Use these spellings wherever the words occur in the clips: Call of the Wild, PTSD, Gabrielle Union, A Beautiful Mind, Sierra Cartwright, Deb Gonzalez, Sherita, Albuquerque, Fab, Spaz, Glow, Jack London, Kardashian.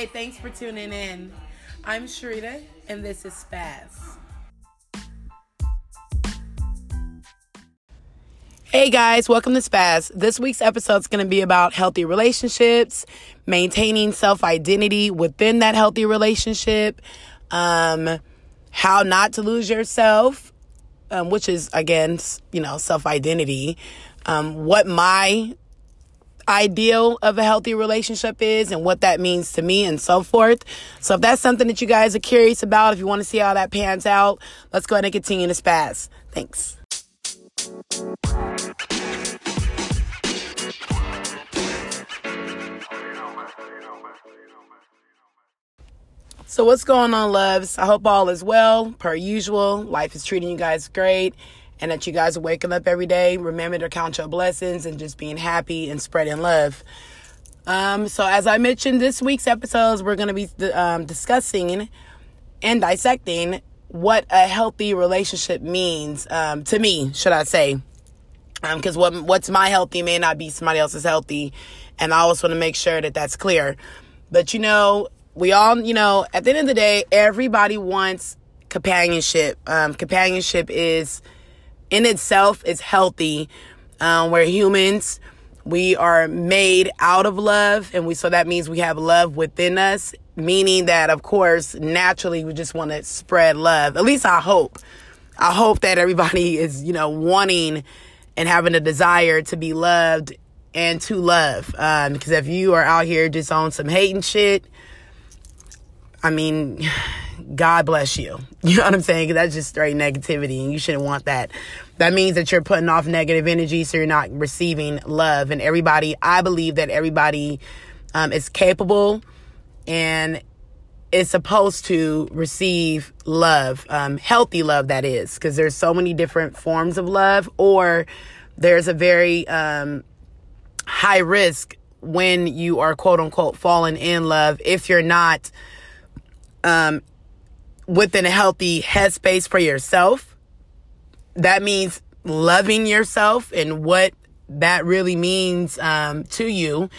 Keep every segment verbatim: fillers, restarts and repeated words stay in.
Hey, thanks for tuning in. I'm Sherita, and this is Spaz. Hey guys, welcome to Spaz. This week's episode is going to be about healthy relationships, maintaining self-identity within that healthy relationship, um, how not to lose yourself, um, which is, again, you know, self-identity, um, what my ideal of a healthy relationship is and what that means to me and so forth. So if that's something that you guys are curious about, if you want to see how that pans out, let's go ahead and continue to Spaz. Thanks. So what's going on, loves? I hope all is well. Per usual, life is treating you guys great and that you guys are waking up every day. Remember to count your blessings and just being happy and spreading love. Um, so as I mentioned, this week's episodes, we're going to be um, discussing and dissecting what a healthy relationship means um, to me, should I say. Because um, what what's my healthy may not be somebody else's healthy. And I always want to make sure that that's clear. But, you know, we all, you know, at the end of the day, everybody wants companionship. Um, companionship is, in itself, is healthy. Um, we're humans. We are made out of love. And we so that means we have love within us. Meaning that, of course, naturally, we just want to spread love. At least I hope. I hope that everybody is, you know, wanting and having a desire to be loved and to love. Because um, if you are out here just on some hating shit, I mean, God bless you. You know what I'm saying? Because that's just straight negativity and you shouldn't want that. That means that you're putting off negative energy, so you're not receiving love. And everybody, I believe that everybody um, is capable and is supposed to receive love, um, healthy love, that is, because there's so many different forms of love, or there's a very um, high risk when you are, quote unquote, falling in love if you're not um, within a healthy headspace for yourself. That means loving yourself and what that really means um, to you.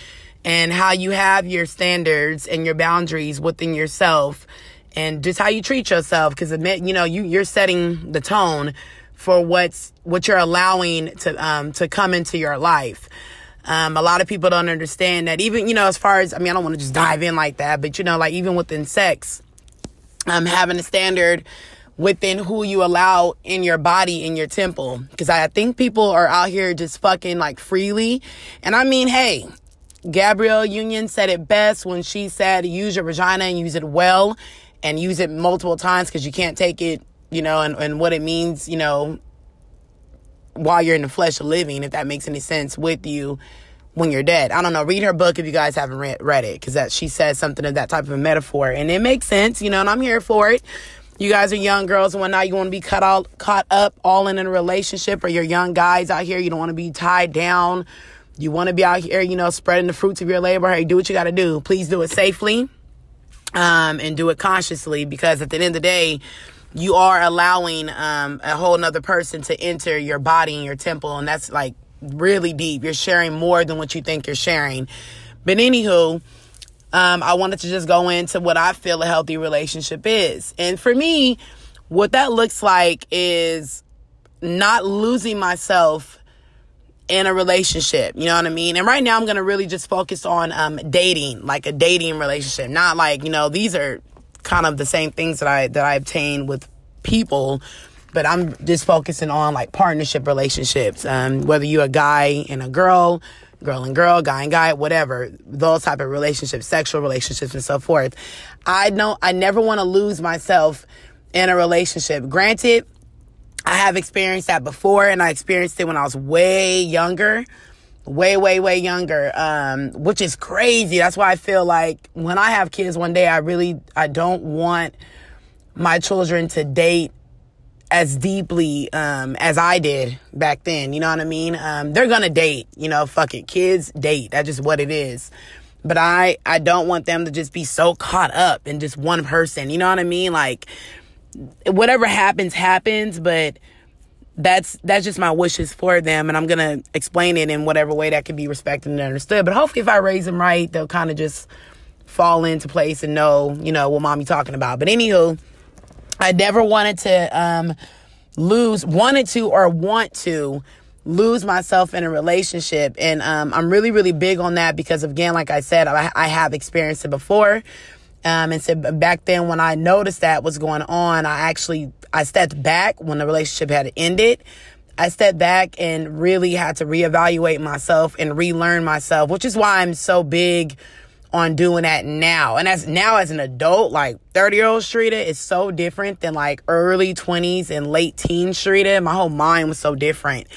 And how you have your standards and your boundaries within yourself and just how you treat yourself. Because, you know, you, you're setting the tone for what's what you're allowing to um, to come into your life. Um, a lot of people don't understand that, even, you know, as far as, I mean, I don't want to just dive in like that. But, you know, like even within sex, um, having a standard within who you allow in your body, in your temple. Because I think people are out here just fucking like freely. And I mean, hey. Gabrielle Union said it best when she said, use your vagina and use it well and use it multiple times, because you can't take it, you know, and, and what it means, you know, while you're in the flesh of living, if that makes any sense, with you when you're dead. I don't know. Read her book if you guys haven't read, read it, because that she says something of that type of a metaphor. And it makes sense, you know, and I'm here for it. You guys are young girls and whatnot. You want to be cut all, caught up all in a relationship, or you're young guys out here. You don't want to be tied down. You want to be out here, you know, spreading the fruits of your labor. Hey, do what you got to do. Please do it safely um, and do it consciously, because at the end of the day, you are allowing um, a whole nother person to enter your body and your temple. And that's like really deep. You're sharing more than what you think you're sharing. But anywho, um, I wanted to just go into what I feel a healthy relationship is. And for me, what that looks like is not losing myself in a relationship, you know what I mean? And right now I'm going to really just focus on um, dating, like a dating relationship, not like, you know, these are kind of the same things that I that I obtain with people, but I'm just focusing on like partnership relationships, um, whether you're a guy and a girl, girl and girl, guy and guy, whatever, those type of relationships, sexual relationships and so forth. I know I never want to lose myself in a relationship. Granted, I have experienced that before, and I experienced it when I was way younger, way, way, way younger, um, which is crazy. That's why I feel like when I have kids one day, I really, I don't want my children to date as deeply um, as I did back then. You know what I mean? Um, they're going to date, you know, fuck it. Kids date. That's just what it is. But I, I don't want them to just be so caught up in just one person. You know what I mean? Like, whatever happens, happens, but that's that's just my wishes for them, and I'm going to explain it in whatever way that can be respected and understood. But hopefully if I raise them right, they'll kind of just fall into place and know, you know, what mommy talking about. But anywho, I never wanted to um, lose, wanted to or want to lose myself in a relationship. And um, I'm really, really big on that because, again, like I said, I, I have experienced it before. Um, and so back then when I noticed that was going on, I actually, I stepped back when the relationship had ended. I stepped back and really had to reevaluate myself and relearn myself, which is why I'm so big on doing that now. And as now as an adult, like thirty-year-old Sherita is so different than like early twenties and late teens Sherita. My whole mind was so different.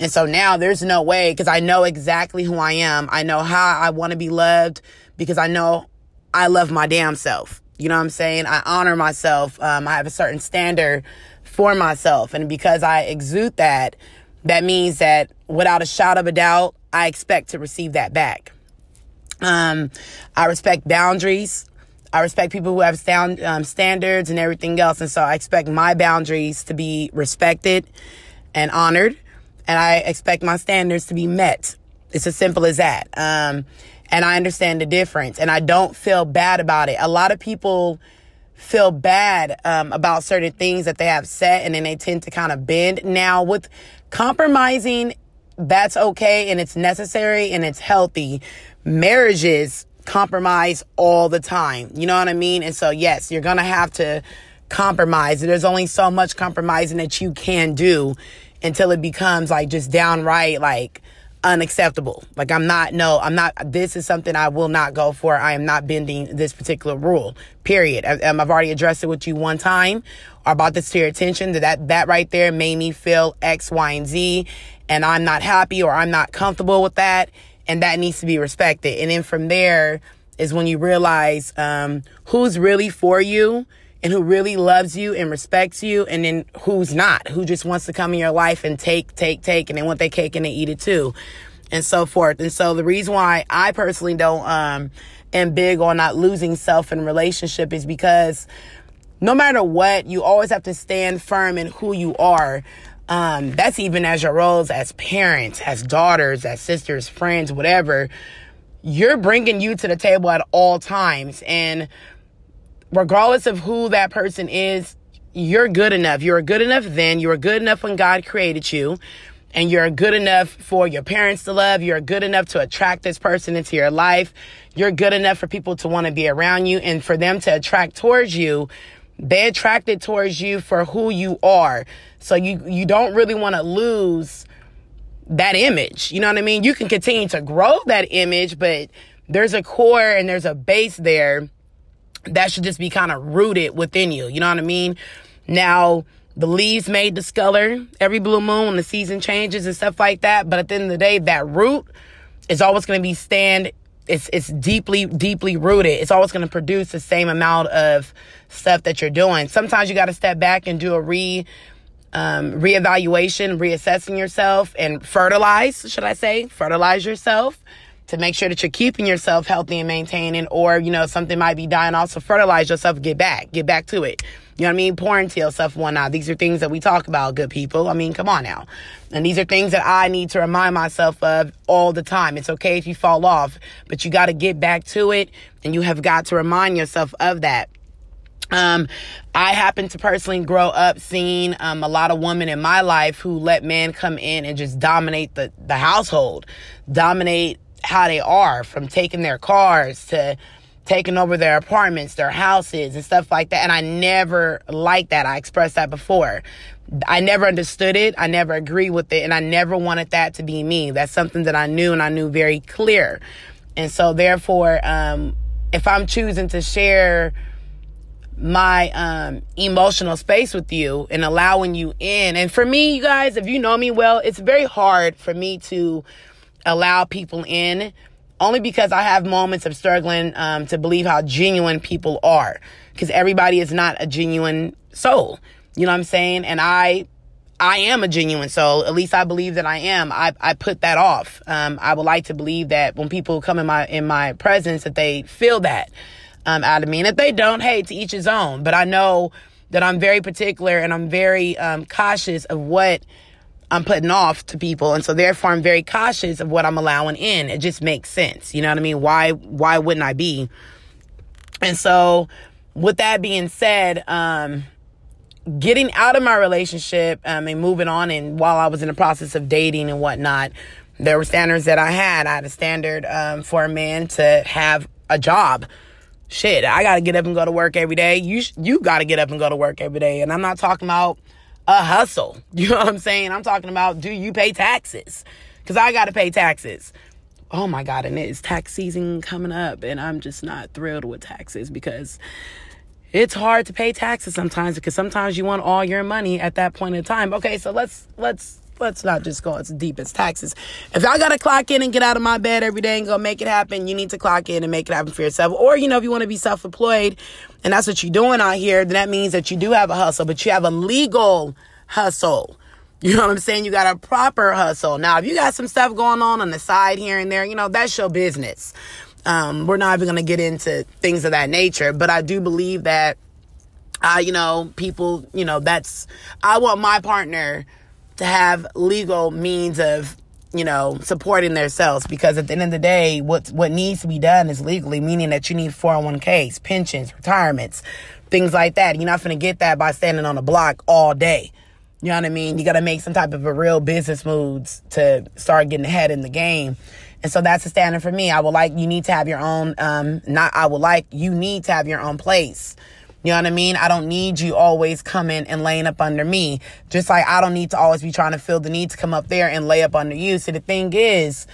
And so now there's no way, because I know exactly who I am. I know how I want to be loved because I know I love my damn self. You know what I'm saying? I honor myself. Um, I have a certain standard for myself. And because I exude that, that means that without a shot of a doubt, I expect to receive that back. Um, I respect boundaries. I respect people who have sound, um, standards and everything else. And so I expect my boundaries to be respected and honored. And I expect my standards to be met. It's as simple as that. Um, and I understand the difference. And I don't feel bad about it. A lot of people feel bad um, about certain things that they have set. And then they tend to kind of bend. Now, with compromising, that's okay. And it's necessary. And it's healthy. Marriages compromise all the time. You know what I mean? And so, yes, you're going to have to compromise. There's only so much compromising that you can do until it becomes like just downright like unacceptable. Like I'm not, no, I'm not, this is something I will not go for. I am not bending this particular rule, period. I, um, I've already addressed it with you one time or about this to your attention. That, that right there made me feel X, Y, and Z, and I'm not happy or I'm not comfortable with that. And that needs to be respected. And then from there is when you realize um, who's really for you and who really loves you and respects you. And then who's not, who just wants to come in your life and take, take, take. And they want their cake and they eat it too. And so forth. And so the reason why I personally don't um, am big on not losing self in a relationship is because no matter what, you always have to stand firm in who you are. Um, that's even as your roles as parents, as daughters, as sisters, friends, whatever, you're bringing you to the table at all times. And regardless of who that person is, you're good enough. You were good enough then. You were good enough when God created you. And you're good enough for your parents to love. You're good enough to attract this person into your life. You're good enough for people to want to be around you and for them to attract towards you. They're attracted towards you for who you are. So you, you don't really want to lose that image. You know what I mean? You can continue to grow that image, but there's a core and there's a base there that should just be kind of rooted within you. You know what I mean? Now, the leaves may discolor every blue moon when the season changes and stuff like that. But at the end of the day, that root is always going to be stand It's it's deeply, deeply rooted. It's always going to produce the same amount of stuff that you're doing. Sometimes you got to step back and do a re um, reevaluation, reassessing yourself and fertilize, should I say, fertilize yourself to make sure that you're keeping yourself healthy and maintaining, or, you know, something might be dying. Also fertilize yourself, get back, get back to it. You know what I mean? Pour into yourself one now. These are things that we talk about, good people. I mean, come on now. And these are things that I need to remind myself of all the time. It's okay if you fall off, but you got to get back to it. And you have got to remind yourself of that. Um, I happen to personally grow up seeing um, a lot of women in my life who let men come in and just dominate the, the household, dominate how they are, from taking their cars to taking over their apartments, their houses, and stuff like that. And I never liked that. I expressed that before. I never understood it. I never agreed with it. And I never wanted that to be me. That's something that I knew, and I knew very clear. And so therefore, um, if I'm choosing to share my um, emotional space with you and allowing you in, and for me, you guys, if you know me well, it's very hard for me to allow people in, only because I have moments of struggling um, to believe how genuine people are, because everybody is not a genuine soul. You know what I'm saying? And I I am a genuine soul. At least I believe that I am. I, I put that off. Um, I would like to believe that when people come in my in my presence that they feel that um, out of me. And if they don't, hey, to each his own. But I know that I'm very particular and I'm very um, cautious of what I'm putting off to people. And so therefore I'm very cautious of what I'm allowing in. It just makes sense. You know what I mean? Why, why wouldn't I be And so with that being said, um, getting out of my relationship um, and moving on, and while I was in the process of dating and whatnot, there were standards that I had. I had a standard um, for a man to have a job. Shit, I got to get up and go to work every day. You sh- you got to get up and go to work every day. And I'm not talking about a hustle. You know what I'm saying? I'm talking about, do you pay taxes? Because I got to pay taxes. Oh, my God. And it's tax season coming up. And I'm just not thrilled with taxes because it's hard to pay taxes sometimes, because sometimes you want all your money at that point in time. Okay, so let's let's let's not just go as deep as taxes. If y'all got to clock in and get out of my bed every day and go make it happen, you need to clock in and make it happen for yourself. Or, you know, if you want to be self-employed and that's what you're doing out here, then that means that you do have a hustle, but you have a legal hustle. You know what I'm saying? You got a proper hustle. Now, if you got some stuff going on on the side here and there, you know, that's your business. Um, we're not even going to get into things of that nature, but I do believe that, uh, you know, people, you know, that's, I want my partner to have legal means of, you know, supporting themselves, because at the end of the day, what, what needs to be done is legally, meaning that you need four oh one k's, pensions, retirements, things like that. You're not going to get that by standing on a block all day. You know what I mean? You got to make some type of a real business moves to start getting ahead in the game. And so that's the standard for me. I would like, you need to have your own, um, not, I would like, you need to have your own place. You know what I mean? I don't need you always coming and laying up under me. Just like I don't need to always be trying to feel the need to come up there and lay up under you. So the thing is,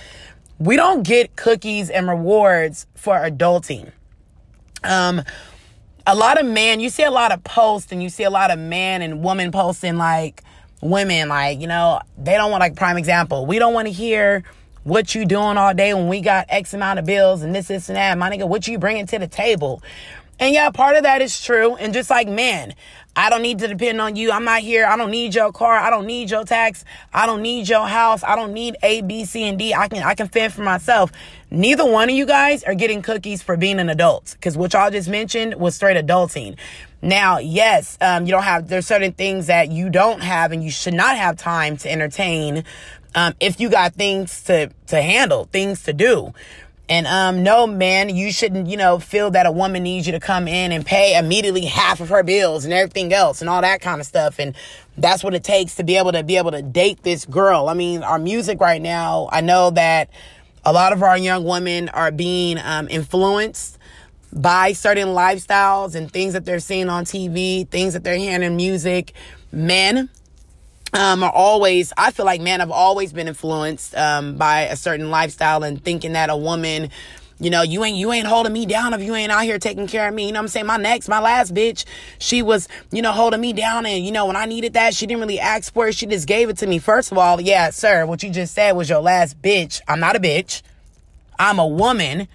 we don't get cookies and rewards for adulting. Um, a lot of men, you see a lot of posts and you see a lot of men and women posting like women, like, you know, they don't want, like, prime example. We don't want to hear what you doing all day when we got X amount of bills and this, this, and that. My nigga, what you bringing to the table? And yeah, part of that is true. And just like, man, I don't need to depend on you. I'm not here. I don't need your car. I don't need your tax. I don't need your house. I don't need A, B, C, and D. I can, I can fend for myself. Neither one of you guys are getting cookies for being an adult, because what y'all just mentioned was straight adulting. Now, yes, um, you don't have, there's certain things that you don't have and you should not have time to entertain. Um, if you got things to, to handle, things to do. And, um, no, man, you shouldn't, you know, feel that a woman needs you to come in and pay immediately half of her bills and everything else and all that kind of stuff. And that's what it takes to be able to be able to date this girl. I mean, our music right now, I know that a lot of our young women are being, um, influenced by certain lifestyles and things that they're seeing on T V, things that they're hearing in music. Men Um, are always, I feel like, man, I've always been influenced um, by a certain lifestyle and thinking that a woman, you know, you ain't you ain't holding me down if you ain't out here taking care of me. You know what I'm saying? My next, my last bitch, she was, you know, holding me down. And, you know, when I needed that, she didn't really ask for it. She just gave it to me. First of all, yeah, sir, what you just said was your last bitch. I'm not a bitch. I'm a woman.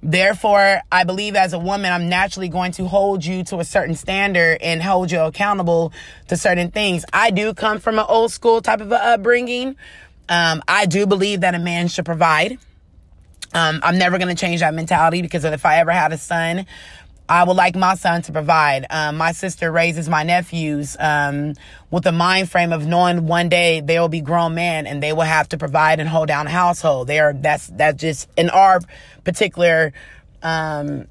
Therefore, I believe as a woman, I'm naturally going to hold you to a certain standard and hold you accountable to certain things. I do come from an old school type of a upbringing. Um, I do believe that a man should provide. Um, I'm never going to change that mentality, because if I ever had a son, I would like my son to provide. Um, my sister raises my nephews um, with a mind frame of knowing one day they will be grown men and they will have to provide and hold down a household. They are that's that's just in our particular um,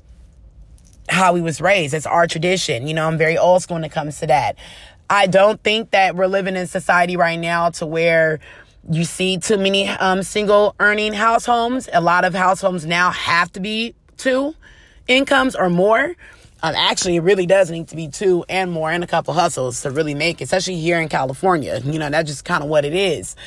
how we was raised. It's our tradition. You know, I'm very old school when it comes to that. I don't think that we're living in society right now to where you see too many um, single earning households. A lot of households now have to be two incomes or more. Um, actually, it really does need to be two and more and a couple hustles to really make it, especially here in California. You know, that's just kind of what it is.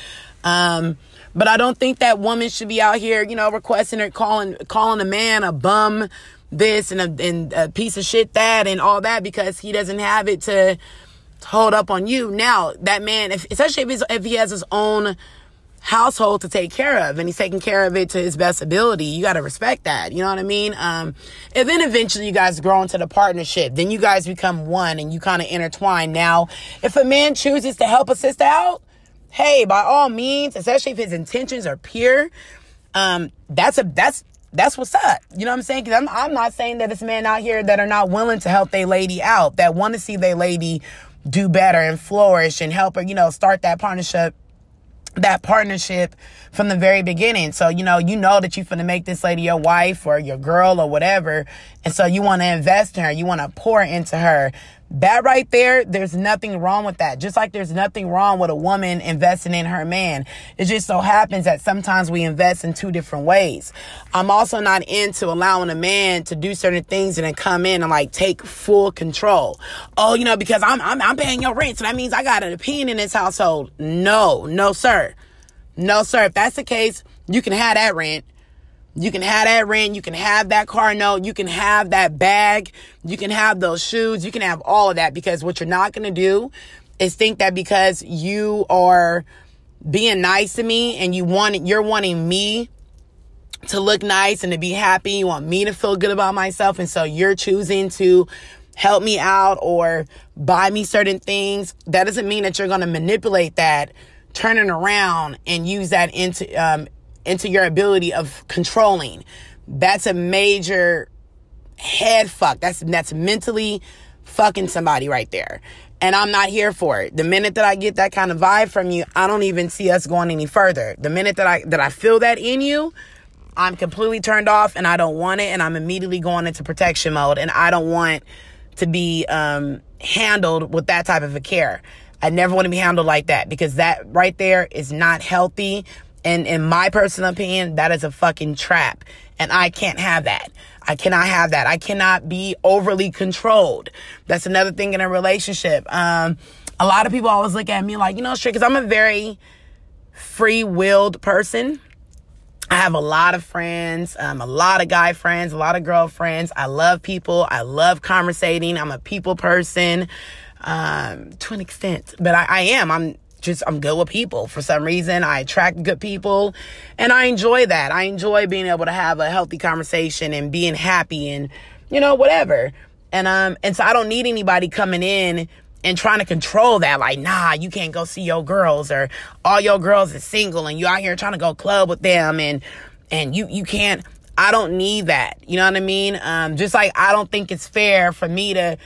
Um, but I don't think that women should be out here, you know, requesting or calling calling a man a bum this and a, and a piece of shit that and all that because he doesn't have it to hold up on you. Now, that man, if, especially if, he's, if he has his own household to take care of and he's taking care of it to his best ability, you got to respect that. You know what I mean? Um, and then eventually you guys grow into the partnership. Then you guys become one and you kind of intertwine. Now, if a man chooses to help a sister out, hey, by all means, especially if his intentions are pure, um, that's a, that's, that's what's up. You know what I'm saying? Cause I'm, I'm not saying that it's men out here that are not willing to help their lady out, that want to see their lady do better and flourish and help her, you know, start that partnership that partnership from the very beginning. So, you know, you know that you're finna make this lady your wife or your girl or whatever. And so you want to invest in her. You want to pour into her. That right there, there's nothing wrong with that. Just like there's nothing wrong with a woman investing in her man. It just so happens that sometimes we invest in two different ways. I'm also not into allowing a man to do certain things and then come in and like take full control. Oh, you know, because I'm I'm, I'm paying your rent, so that means I got an opinion in this household. No, no, sir. No, sir. If that's the case, you can have that rent. You can have that rent. You can have that car note. You can have that bag. You can have those shoes. You can have all of that, because what you're not going to do is think that because you are being nice to me and you want, you're wanting me to look nice and to be happy, you want me to feel good about myself, and so you're choosing to help me out or buy me certain things. That doesn't mean that you're going to manipulate that, turn it around, and use that into um, into your ability of controlling. That's a major head fuck. That's that's mentally fucking somebody right there. And I'm not here for it. The minute that I get that kind of vibe from you, I don't even see us going any further. The minute that I that I feel that in you, I'm completely turned off and I don't want it, and I'm immediately going into protection mode, and I don't want to be um, handled with that type of a care. I never want to be handled like that, because that right there is not healthy. And in my personal opinion, that is a fucking trap. And I can't have that. I cannot have that. I cannot be overly controlled. That's another thing in a relationship. Um, a lot of people always look at me like, you know, straight, because I'm a very free-willed person. I have a lot of friends, um, a lot of guy friends, a lot of girlfriends. I love people. I love conversating. I'm a people person um, to an extent. But I, I am. I'm... Just, I'm good with people. For some reason, I attract good people, and I enjoy that. I enjoy being able to have a healthy conversation and being happy and, you know, whatever. And um, and so I don't need anybody coming in and trying to control that. Like, nah, you can't go see your girls, or all your girls is single and you out here trying to go club with them, and and you you can't. I don't need that. You know what I mean? Um, just like I don't think it's fair for me to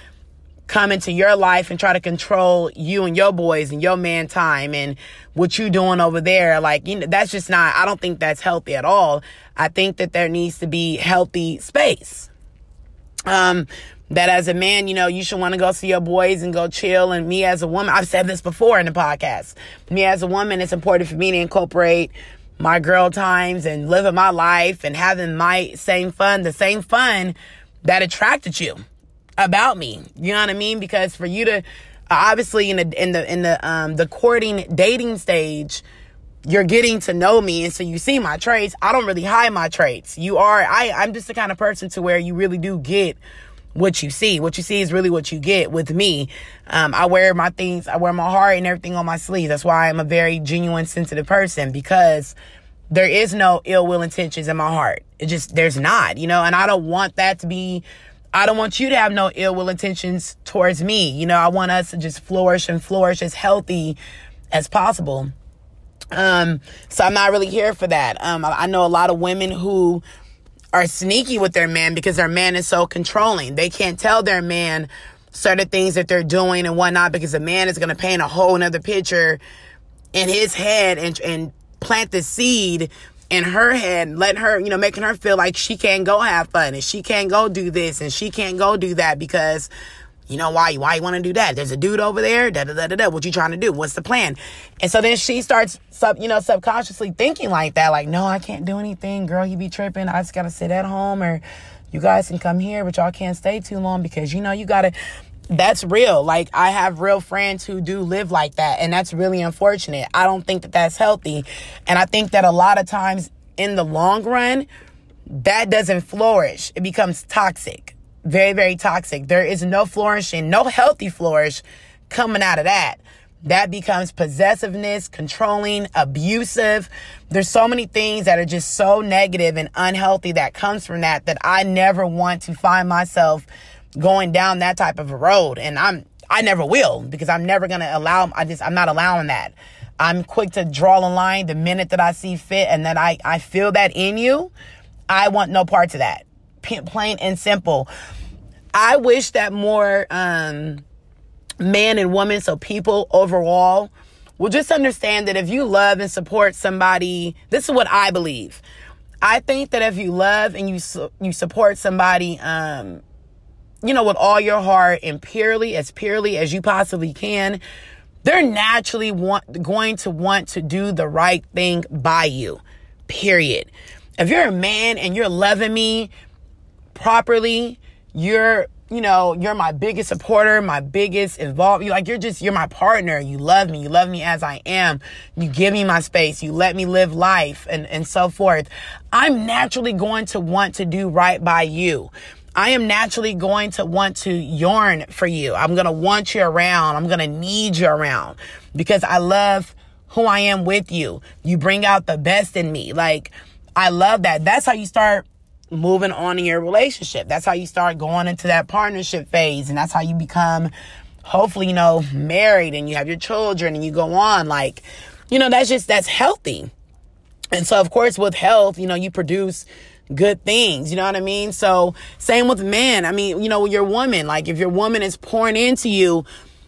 come into your life and try to control you and your boys and your man time and what you doing over there. Like, you know, that's just not, I don't think that's healthy at all. I think that there needs to be healthy space. Um, that as a man, you know, you should want to go see your boys and go chill. And me as a woman, I've said this before in the podcast, me as a woman, it's important for me to incorporate my girl times and living my life and having my same fun, the same fun that attracted you about me. You know what I mean? Because for you to, obviously in the, in the, in the, um, the courting dating stage, you're getting to know me. And so you see my traits. I don't really hide my traits. You are, I, I'm just the kind of person to where you really do get what you see. What you see is really what you get with me. Um, I wear my things, I wear my heart and everything on my sleeve. That's why I'm a very genuine, sensitive person, because there is no ill will intentions in my heart. It just, there's not, you know, and I don't want that to be, I don't want you to have no ill will intentions towards me. You know, I want us to just flourish and flourish as healthy as possible. Um, so I'm not really here for that. Um, I know a lot of women who are sneaky with their man because their man is so controlling. They can't tell their man certain things that they're doing and whatnot, because the man is going to paint a whole nother picture in his head and, and plant the seed in her head, letting her, you know, making her feel like she can't go have fun and she can't go do this and she can't go do that because, you know, why, why you want to do that? There's a dude over there, da, da, da, da, da. What you trying to do? What's the plan? And so then she starts, sub, you know, subconsciously thinking like that, like, no, I can't do anything. Girl, you be tripping. I just got to sit at home, or you guys can come here, but y'all can't stay too long because, you know, you got to... That's real. Like, I have real friends who do live like that, and that's really unfortunate. I don't think that that's healthy. And I think that a lot of times in the long run, that doesn't flourish. It becomes toxic. Very, very toxic. There is no flourishing, no healthy flourish coming out of that. That becomes possessiveness, controlling, abusive. There's so many things that are just so negative and unhealthy that comes from that, that I never want to find myself going down that type of a road. And I'm, I never will, because I'm never going to allow, I just, I'm not allowing that. I'm quick to draw a line the minute that I see fit. And then I, I feel that in you, I want no parts of that. P- plain and simple. I wish that more, um, man and woman, so people overall Well, just understand that if you love and support somebody, this is what I believe. I think that if you love and you su- you support somebody, um, you know, with all your heart and purely, as purely as you possibly can, they're naturally want, going to want to do the right thing by you, period. If you're a man and you're loving me properly, you're, you know, you're my biggest supporter, my biggest involved. You like, you're just, you're my partner. You love me. You love me as I am. You give me my space. You let me live life and, and so forth. I'm naturally going to want to do right by you. I am naturally going to want to yearn for you. I'm going to want you around. I'm going to need you around because I love who I am with you. You bring out the best in me. Like, I love that. That's how you start moving on in your relationship. That's how you start going into that partnership phase. And that's how you become, hopefully, you know, married and you have your children and you go on. Like, you know, that's just, that's healthy. And so, of course, with health, you know, you produce good things. You know what I mean? So same with men. I mean, you know, your woman, like if your woman is pouring into you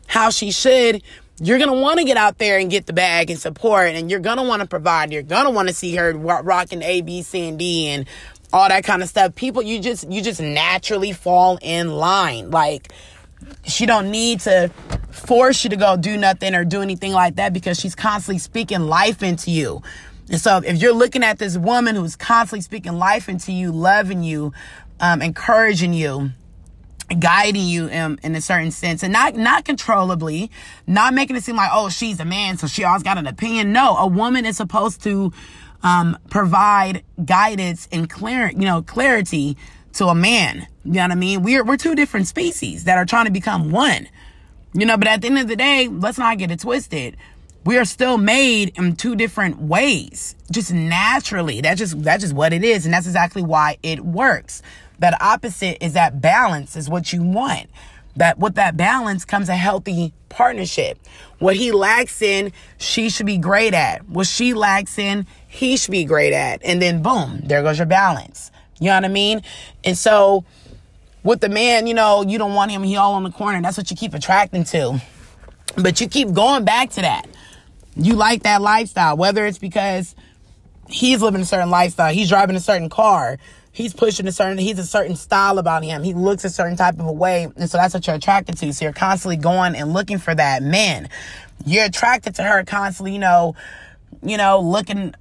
how she should, you're going to want to get out there and get the bag and support, and you're going to want to provide. You're going to want to see her rocking A, B, C, and D and all that kind of stuff. People, you just, you just naturally fall in line. Like, she don't need to force you to go do nothing or do anything like that because she's constantly speaking life into you. And so if you're looking at this woman who's constantly speaking life into you, loving you, um, encouraging you, guiding you in, in a certain sense, and not, not controllably, not making it seem like, oh, she's a man, so she always got an opinion. No, a woman is supposed to, um, provide guidance and clear, you know, clarity to a man. You know what I mean? We're, we're two different species that are trying to become one, you know, but at the end of the day, let's not get it twisted. We are still made in two different ways, just naturally. That's just, that's just what it is. And that's exactly why it works. That opposite is that balance is what you want. That with that balance comes a healthy partnership. What he lacks in, she should be great at. What she lacks in, he should be great at. And then boom, there goes your balance. You know what I mean? And so with the man, you know, you don't want him, he all on the corner. That's what you keep attracting to. But you keep going back to that. You like that lifestyle, whether it's because he's living a certain lifestyle, he's driving a certain car, he's pushing a certain, he's a certain style about him, he looks a certain type of a way, and so that's what you're attracted to. So you're constantly going and looking for that man. You're attracted to her constantly, you know, you know, looking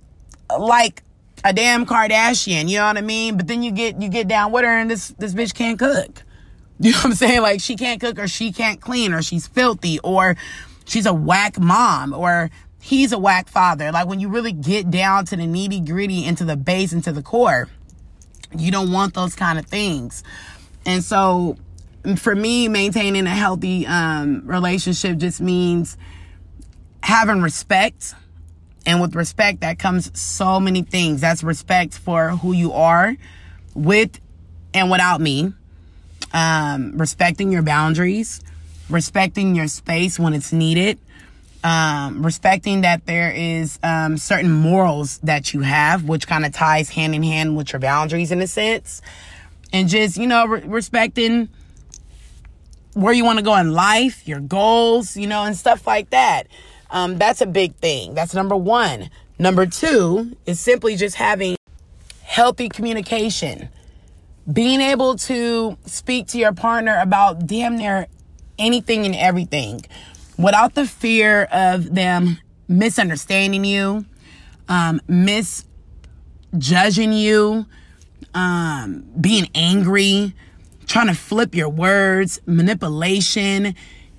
like a damn Kardashian, you know what I mean? But then you get, you get down with her and this, this bitch can't cook. You know what I'm saying? Like, she can't cook, or she can't clean, or she's filthy, or she's a whack mom, or he's a whack father. Like, when you really get down to the nitty gritty, into the base, into the core, you don't want those kind of things. And so for me, maintaining a healthy um, relationship just means having respect. And with respect, that comes so many things. That's respect for who you are with and without me. Um, respecting your boundaries, respecting your space when it's needed. Um, respecting that there is um, certain morals that you have, which kind of ties hand in hand with your boundaries in a sense. And just, you know, re- respecting where you want to go in life, your goals, you know, and stuff like that. Um, that's a big thing. That's number one. Number two is simply just having healthy communication. Being able to speak to your partner about damn near anything and everything, without the fear of them misunderstanding you, um, misjudging you, um, being angry, trying to flip your words, manipulation,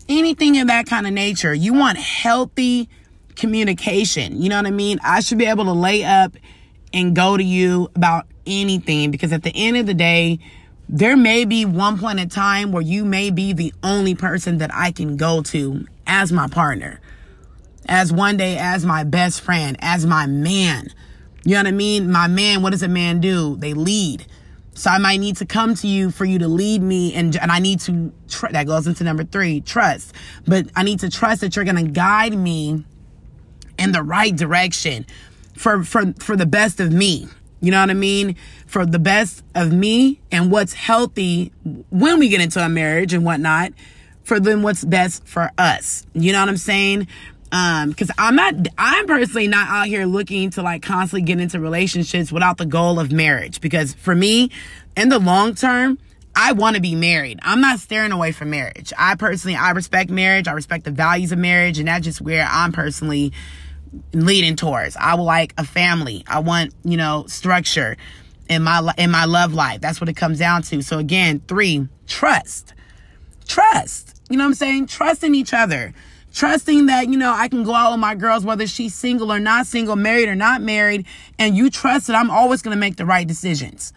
anything of that kind of nature. You want healthy communication. You know what I mean? I should be able to lay up and go to you about anything, because at the end of the day, there may be one point in time where you may be the only person that I can go to as my partner, as one day, as my best friend, as my man. You know what I mean? My man, what does a man do? They lead. So I might need to come to you for you to lead me. And, and I need to, tr- that goes into number three, trust. But I need to trust that you're going to guide me in the right direction for, for, for the best of me. You know what I mean? For the best of me and what's healthy when we get into a marriage and whatnot, for then what's best for us. You know what I'm saying? Um, cause I'm not, I'm personally not out here looking to like constantly get into relationships without the goal of marriage. Because for me, in the long term, I want to be married. I'm not staring away from marriage. I personally, I respect marriage. I respect the values of marriage. And that's just where I'm personally leading towards. I would like a family. I want, you know, structure in my, in my love life. That's what it comes down to. So again, three, trust, trust, you know what I'm saying? Trusting each other. Trusting that, you know, I can go out with my girls, whether she's single or not single, married or not married, and you trust that I'm always going to make the right decisions,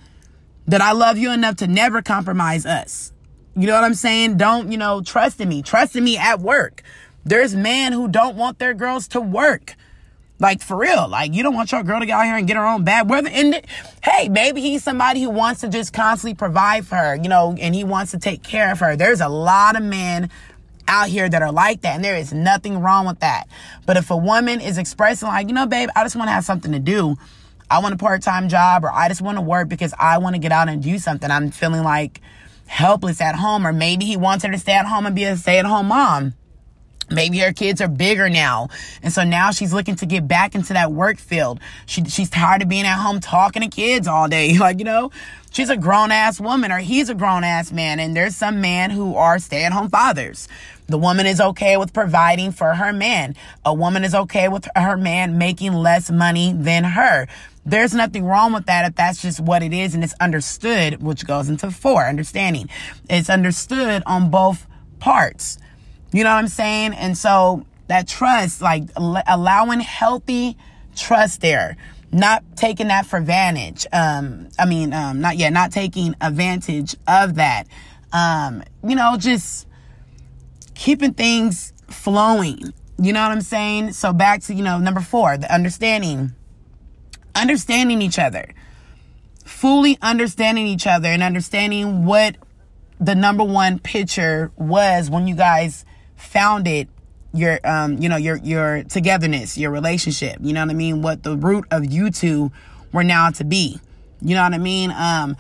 that I love you enough to never compromise us. You know what I'm saying? Don't, you know, trust in me. Trust in me at work. There's men who don't want their girls to work. Like, for real. Like, you don't want your girl to get out here and get her own bag. Whether in the, hey, maybe he's somebody who wants to just constantly provide for her, you know, and he wants to take care of her. There's a lot of men out here that are like that, and there is nothing wrong with that. But if a woman is expressing like, you know, babe, I just want to have something to do, I want a part-time job, or I just want to work because I want to get out and do something, I'm feeling like helpless at home. Or maybe he wants her to stay at home and be a stay-at-home mom. Maybe her kids are bigger now, and so now she's looking to get back into that work field. She, she's tired of being at home talking to kids all day. Like, you know, she's a grown-ass woman, or he's a grown-ass man, and there's some men who are stay-at-home fathers. The woman is okay with providing for her man. A woman is okay with her man making less money than her. There's nothing wrong with that if that's just what it is, and it's understood, which goes into four, understanding. It's understood on both parts. You know what I'm saying? And so that trust, like allowing healthy trust there, not taking that for advantage. Um, I mean, um, not yet, not taking advantage of that. Um, you know, just keeping things flowing. You know what I'm saying? So back to, you know, number four, the understanding, understanding each other, fully understanding each other and understanding what the number one picture was when you guys founded your, um, you know, your, your togetherness, your relationship, you know what I mean? What the root of you two were now to be, you know what I mean? Um,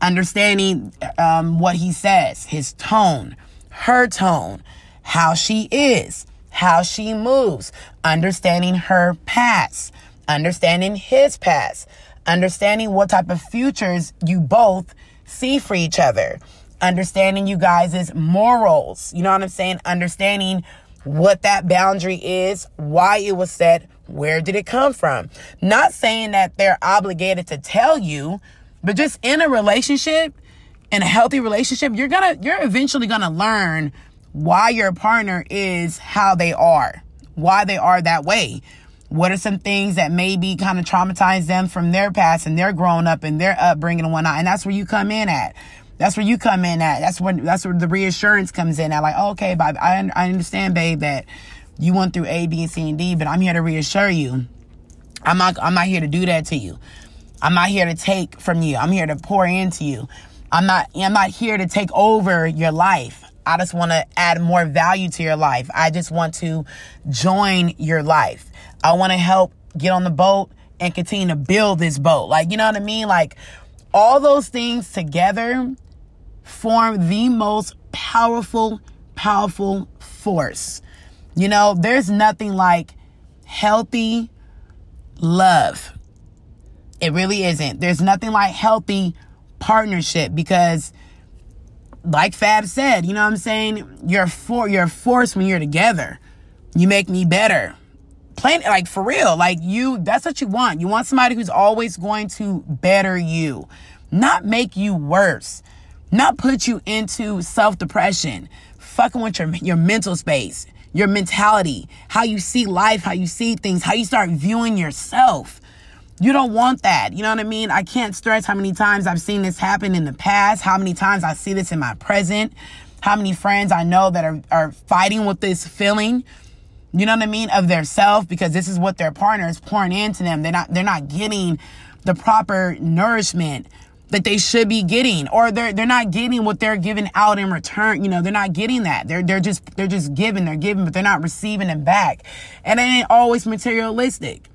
understanding, um, what he says, his tone, her tone, how she is, how she moves, understanding her past, understanding his past, understanding what type of futures you both see for each other, understanding you guys' morals, you know what I'm saying? Understanding what that boundary is, why it was set, where did it come from? Not saying that they're obligated to tell you, but just in a relationship, in a healthy relationship, you're gonna, you're eventually gonna learn why your partner is how they are, why they are that way. What are some things that maybe kind of traumatize them from their past and their growing up and their upbringing and whatnot? And that's where you come in at. That's where you come in at. That's when, that's where the reassurance comes in. I'm like, oh, okay, babe, I, I understand, babe, that you went through A, B, and C, and D, but I'm here to reassure you. I'm not, I'm not here to do that to you. I'm not here to take from you. I'm here to pour into you. I'm not, I'm not here to take over your life. I just want to add more value to your life. I just want to join your life. I want to help get on the boat and continue to build this boat. Like, you know what I mean? Like, all those things together form the most powerful, powerful force. You know, there's nothing like healthy love. It really isn't. There's nothing like healthy partnership because, like Fab said, you know what I'm saying? You're for, you're a force when you're together. You make me better. Plain, like, for real. Like, you, that's what you want. You want somebody who's always going to better you, not make you worse, not put you into self-depression, fucking with your, your mental space, your mentality, how you see life, how you see things, how you start viewing yourself. You don't want that. You know what I mean? I can't stress how many times I've seen this happen in the past, how many times I see this in my present, how many friends I know that are, are fighting with this feeling, you know what I mean, of their self, because this is what their partner is pouring into them. They're not, they're not getting the proper nourishment that they should be getting, or they're, they're not getting what they're giving out in return. You know, they're not getting that. They're, they're just, they're just giving, they're giving, but they're not receiving them back. And it ain't always materialistic.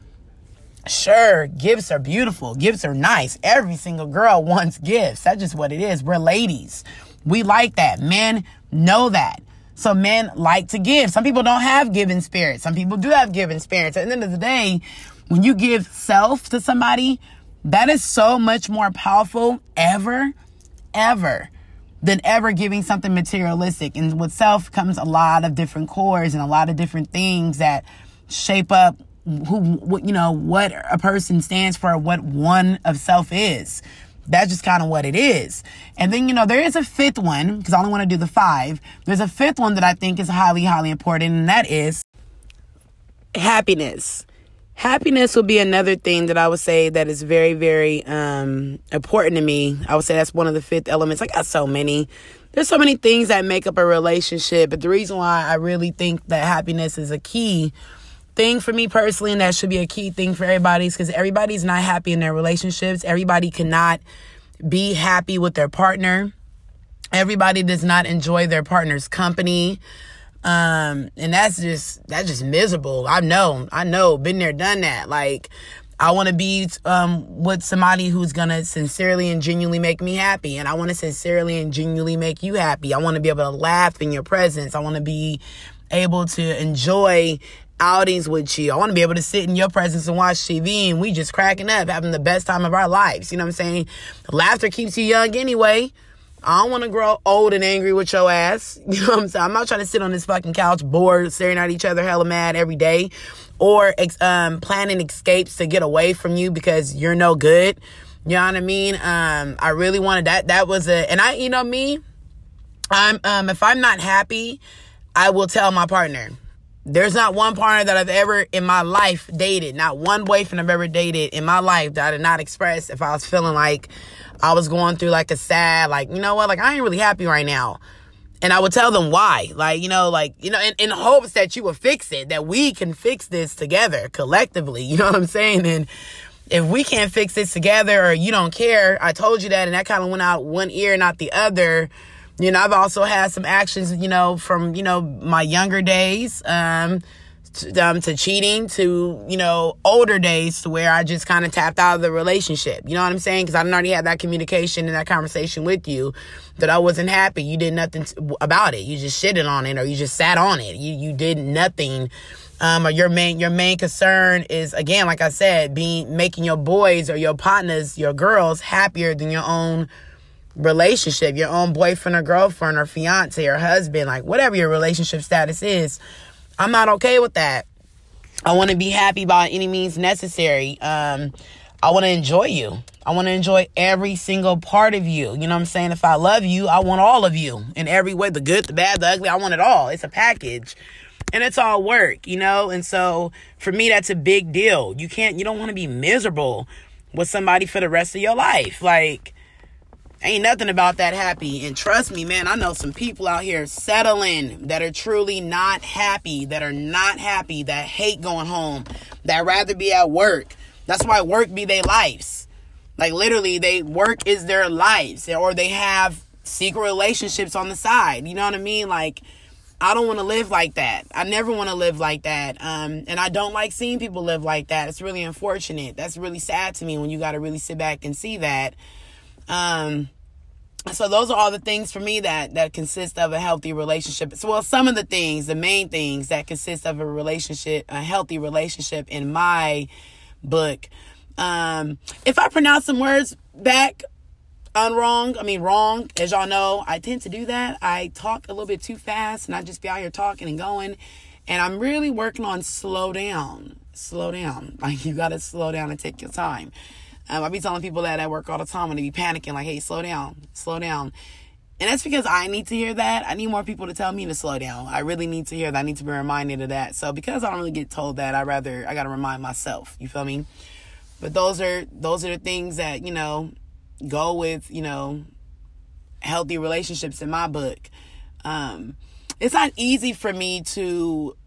Sure, gifts are beautiful. Gifts are nice. Every single girl wants gifts. That's just what it is. We're ladies. We like that. Men know that. So men like to give. Some people don't have giving spirits. Some people do have giving spirits. At the end of the day, when you give self to somebody, that is so much more powerful ever, ever than ever giving something materialistic. And with self comes a lot of different cores and a lot of different things that shape up who, what, you know, what a person stands for, what one of self is. That's just kind of what it is. And then, you know, there is a fifth one, because I only want to do the five. There's a fifth one that I think is highly, highly important, and that is happiness. Happiness would be another thing that I would say that is very, very um, important to me. I would say that's one of the fifth elements. I got so many. There's so many things that make up a relationship, but the reason why I really think that happiness is a key thing for me personally, and that should be a key thing for everybody's, because everybody's not happy in their relationships. Everybody cannot be happy with their partner. Everybody does not enjoy their partner's company. Um, and that's just, that's just miserable. I know, I know, been there, done that. Like, I want to be um, with somebody who's going to sincerely and genuinely make me happy. And I want to sincerely and genuinely make you happy. I want to be able to laugh in your presence. I want to be able to enjoy outings with you. I want to be able to sit in your presence and watch T V and we just cracking up, having the best time of our lives. You know what I'm saying? Laughter keeps you young anyway. I don't want to grow old and angry with your ass. You know what I'm saying? I'm not trying to sit on this fucking couch bored, staring at each other hella mad every day, or um, planning escapes to get away from you because you're no good. You know what I mean? Um, I really wanted that. That was a, and I, you know me, I'm, um, if I'm not happy, I will tell my partner. There's not one partner that I've ever in my life dated, not one boyfriend I've ever dated in my life that I did not express if I was feeling like I was going through like a sad, like, you know what, like I ain't really happy right now. And I would tell them why, like, you know, like, you know, in, in hopes that you will fix it, that we can fix this together collectively. You know what I'm saying? And if we can't fix this together, or you don't care, I told you that, and that kind of went out one ear and out the other. You know, I've also had some actions, you know, from, you know, my younger days um, to, um, to cheating to, you know, older days to where I just kind of tapped out of the relationship. You know what I'm saying? Because I didn't already have that communication and that conversation with you that I wasn't happy. You did nothing to, about it. You just shitted on it, or you just sat on it. You you did nothing. Um, or your main your main concern is, again, like I said, being making your boys or your partners, your girls happier than your own relationship, your own boyfriend or girlfriend or fiance or husband, like whatever your relationship status is. I'm not okay with that. I want to be happy by any means necessary. Um, I want to enjoy you. I want to enjoy every single part of you. You know what I'm saying? If I love you, I want all of you in every way, the good, the bad, the ugly. I want it all. It's a package. And it's all work, you know? And so for me, that's a big deal. You can't, you don't want to be miserable with somebody for the rest of your life. Like, ain't nothing about that happy. And trust me, man, I know some people out here settling that are truly not happy, that are not happy, that hate going home, that rather be at work. That's why work be their lives. Like, literally, they work is their lives, or they have secret relationships on the side. You know what I mean? Like, I don't want to live like that. I never want to live like that. Um, and I don't like seeing people live like that. It's really unfortunate. That's really sad to me when you got to really sit back and see that. Um, so those are all the things for me that, that consist of a healthy relationship. So, well, some of the things, the main things that consist of a relationship, a healthy relationship in my book. Um, if I pronounce some words back on wrong, I mean, wrong, as y'all know, I tend to do that. I talk a little bit too fast and I just be out here talking and going, and I'm really working on slow down, slow down. Like, you got to slow down and take your time. Um, I be telling people that at work all the time when they be panicking, like, hey, slow down, slow down. And that's because I need to hear that. I need more people to tell me to slow down. I really need to hear that. I need to be reminded of that. So because I don't really get told that, I rather, I got to remind myself. You feel me? But those are, those are the things that, you know, go with, you know, healthy relationships in my book. Um, it's not easy for me to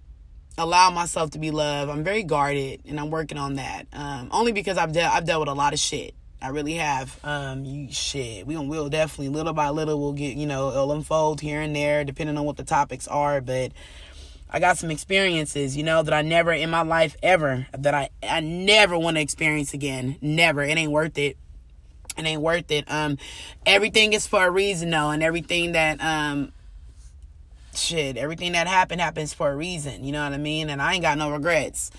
allow myself to be loved. I'm very guarded, and I'm working on that. Um, only because I've dealt I've dealt with a lot of shit. I really have. Um, you shit. We will definitely, little by little, we'll get, you know, it'll unfold here and there, depending on what the topics are. But I got some experiences, you know, that I never in my life ever that I I never want to experience again. Never. It ain't worth it. It ain't worth it. Um, everything is for a reason, though, and everything that um. shit, everything that happened happens for a reason. You know what I mean? And I ain't got no regrets.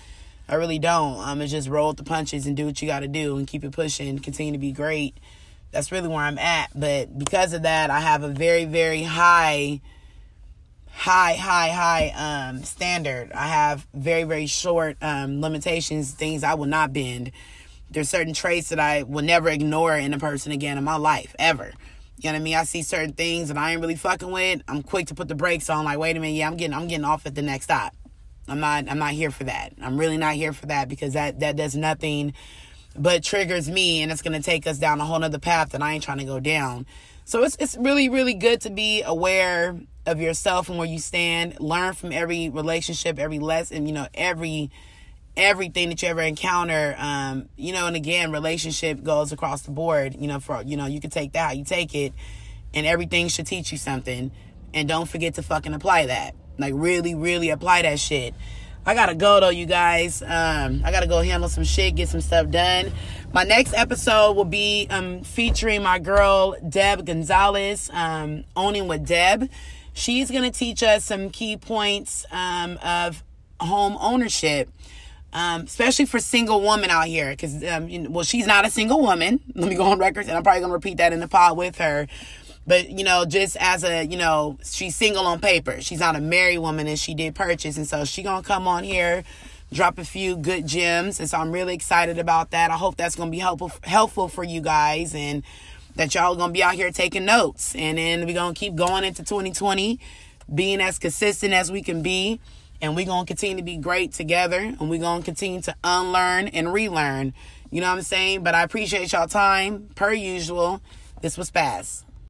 I really don't. I'm going to just roll with the punches and do what you got to do and keep it pushing, continue to be great. That's really where I'm at. But because of that, I have a very, very high, high, high, high um, standard. I have very, very short um, limitations, things I will not bend. There's certain traits that I will never ignore in a person again in my life, ever. You know what I mean? I see certain things that I ain't really fucking with. I'm quick to put the brakes on, like, wait a minute, yeah, I'm getting I'm getting off at the next stop. I'm not I'm not here for that. I'm really not here for that, because that, that does nothing but triggers me, and it's gonna take us down a whole nother path that I ain't trying to go down. So it's it's really, really good to be aware of yourself and where you stand. Learn from every relationship, every lesson, you know, every everything that you ever encounter, um, you know, and again, relationship goes across the board, you know, for, you know, you can take that how you take it, and everything should teach you something, and don't forget to fucking apply that. Like, really, really apply that shit. I gotta go though, you guys. Um, I gotta go handle some shit, get some stuff done. My next episode will be, um, featuring my girl, Deb Gonzalez, um, Owning with Deb. She's gonna teach us some key points, um, of home ownership. Um, especially for single women out here, because, um, you know, well, she's not a single woman. Let me go on record, and I'm probably going to repeat that in the pod with her. But, you know, just as a, you know, she's single on paper. She's not a married woman, and she did purchase. And so she's going to come on here, drop a few good gems. And so I'm really excited about that. I hope that's going to be helpful, helpful for you guys, and that y'all going to be out here taking notes. And then we're going to keep going into twenty twenty, being as consistent as we can be. And we're going to continue to be great together. And we're going to continue to unlearn and relearn. You know what I'm saying? But I appreciate y'all time. Per usual, this was Spaz.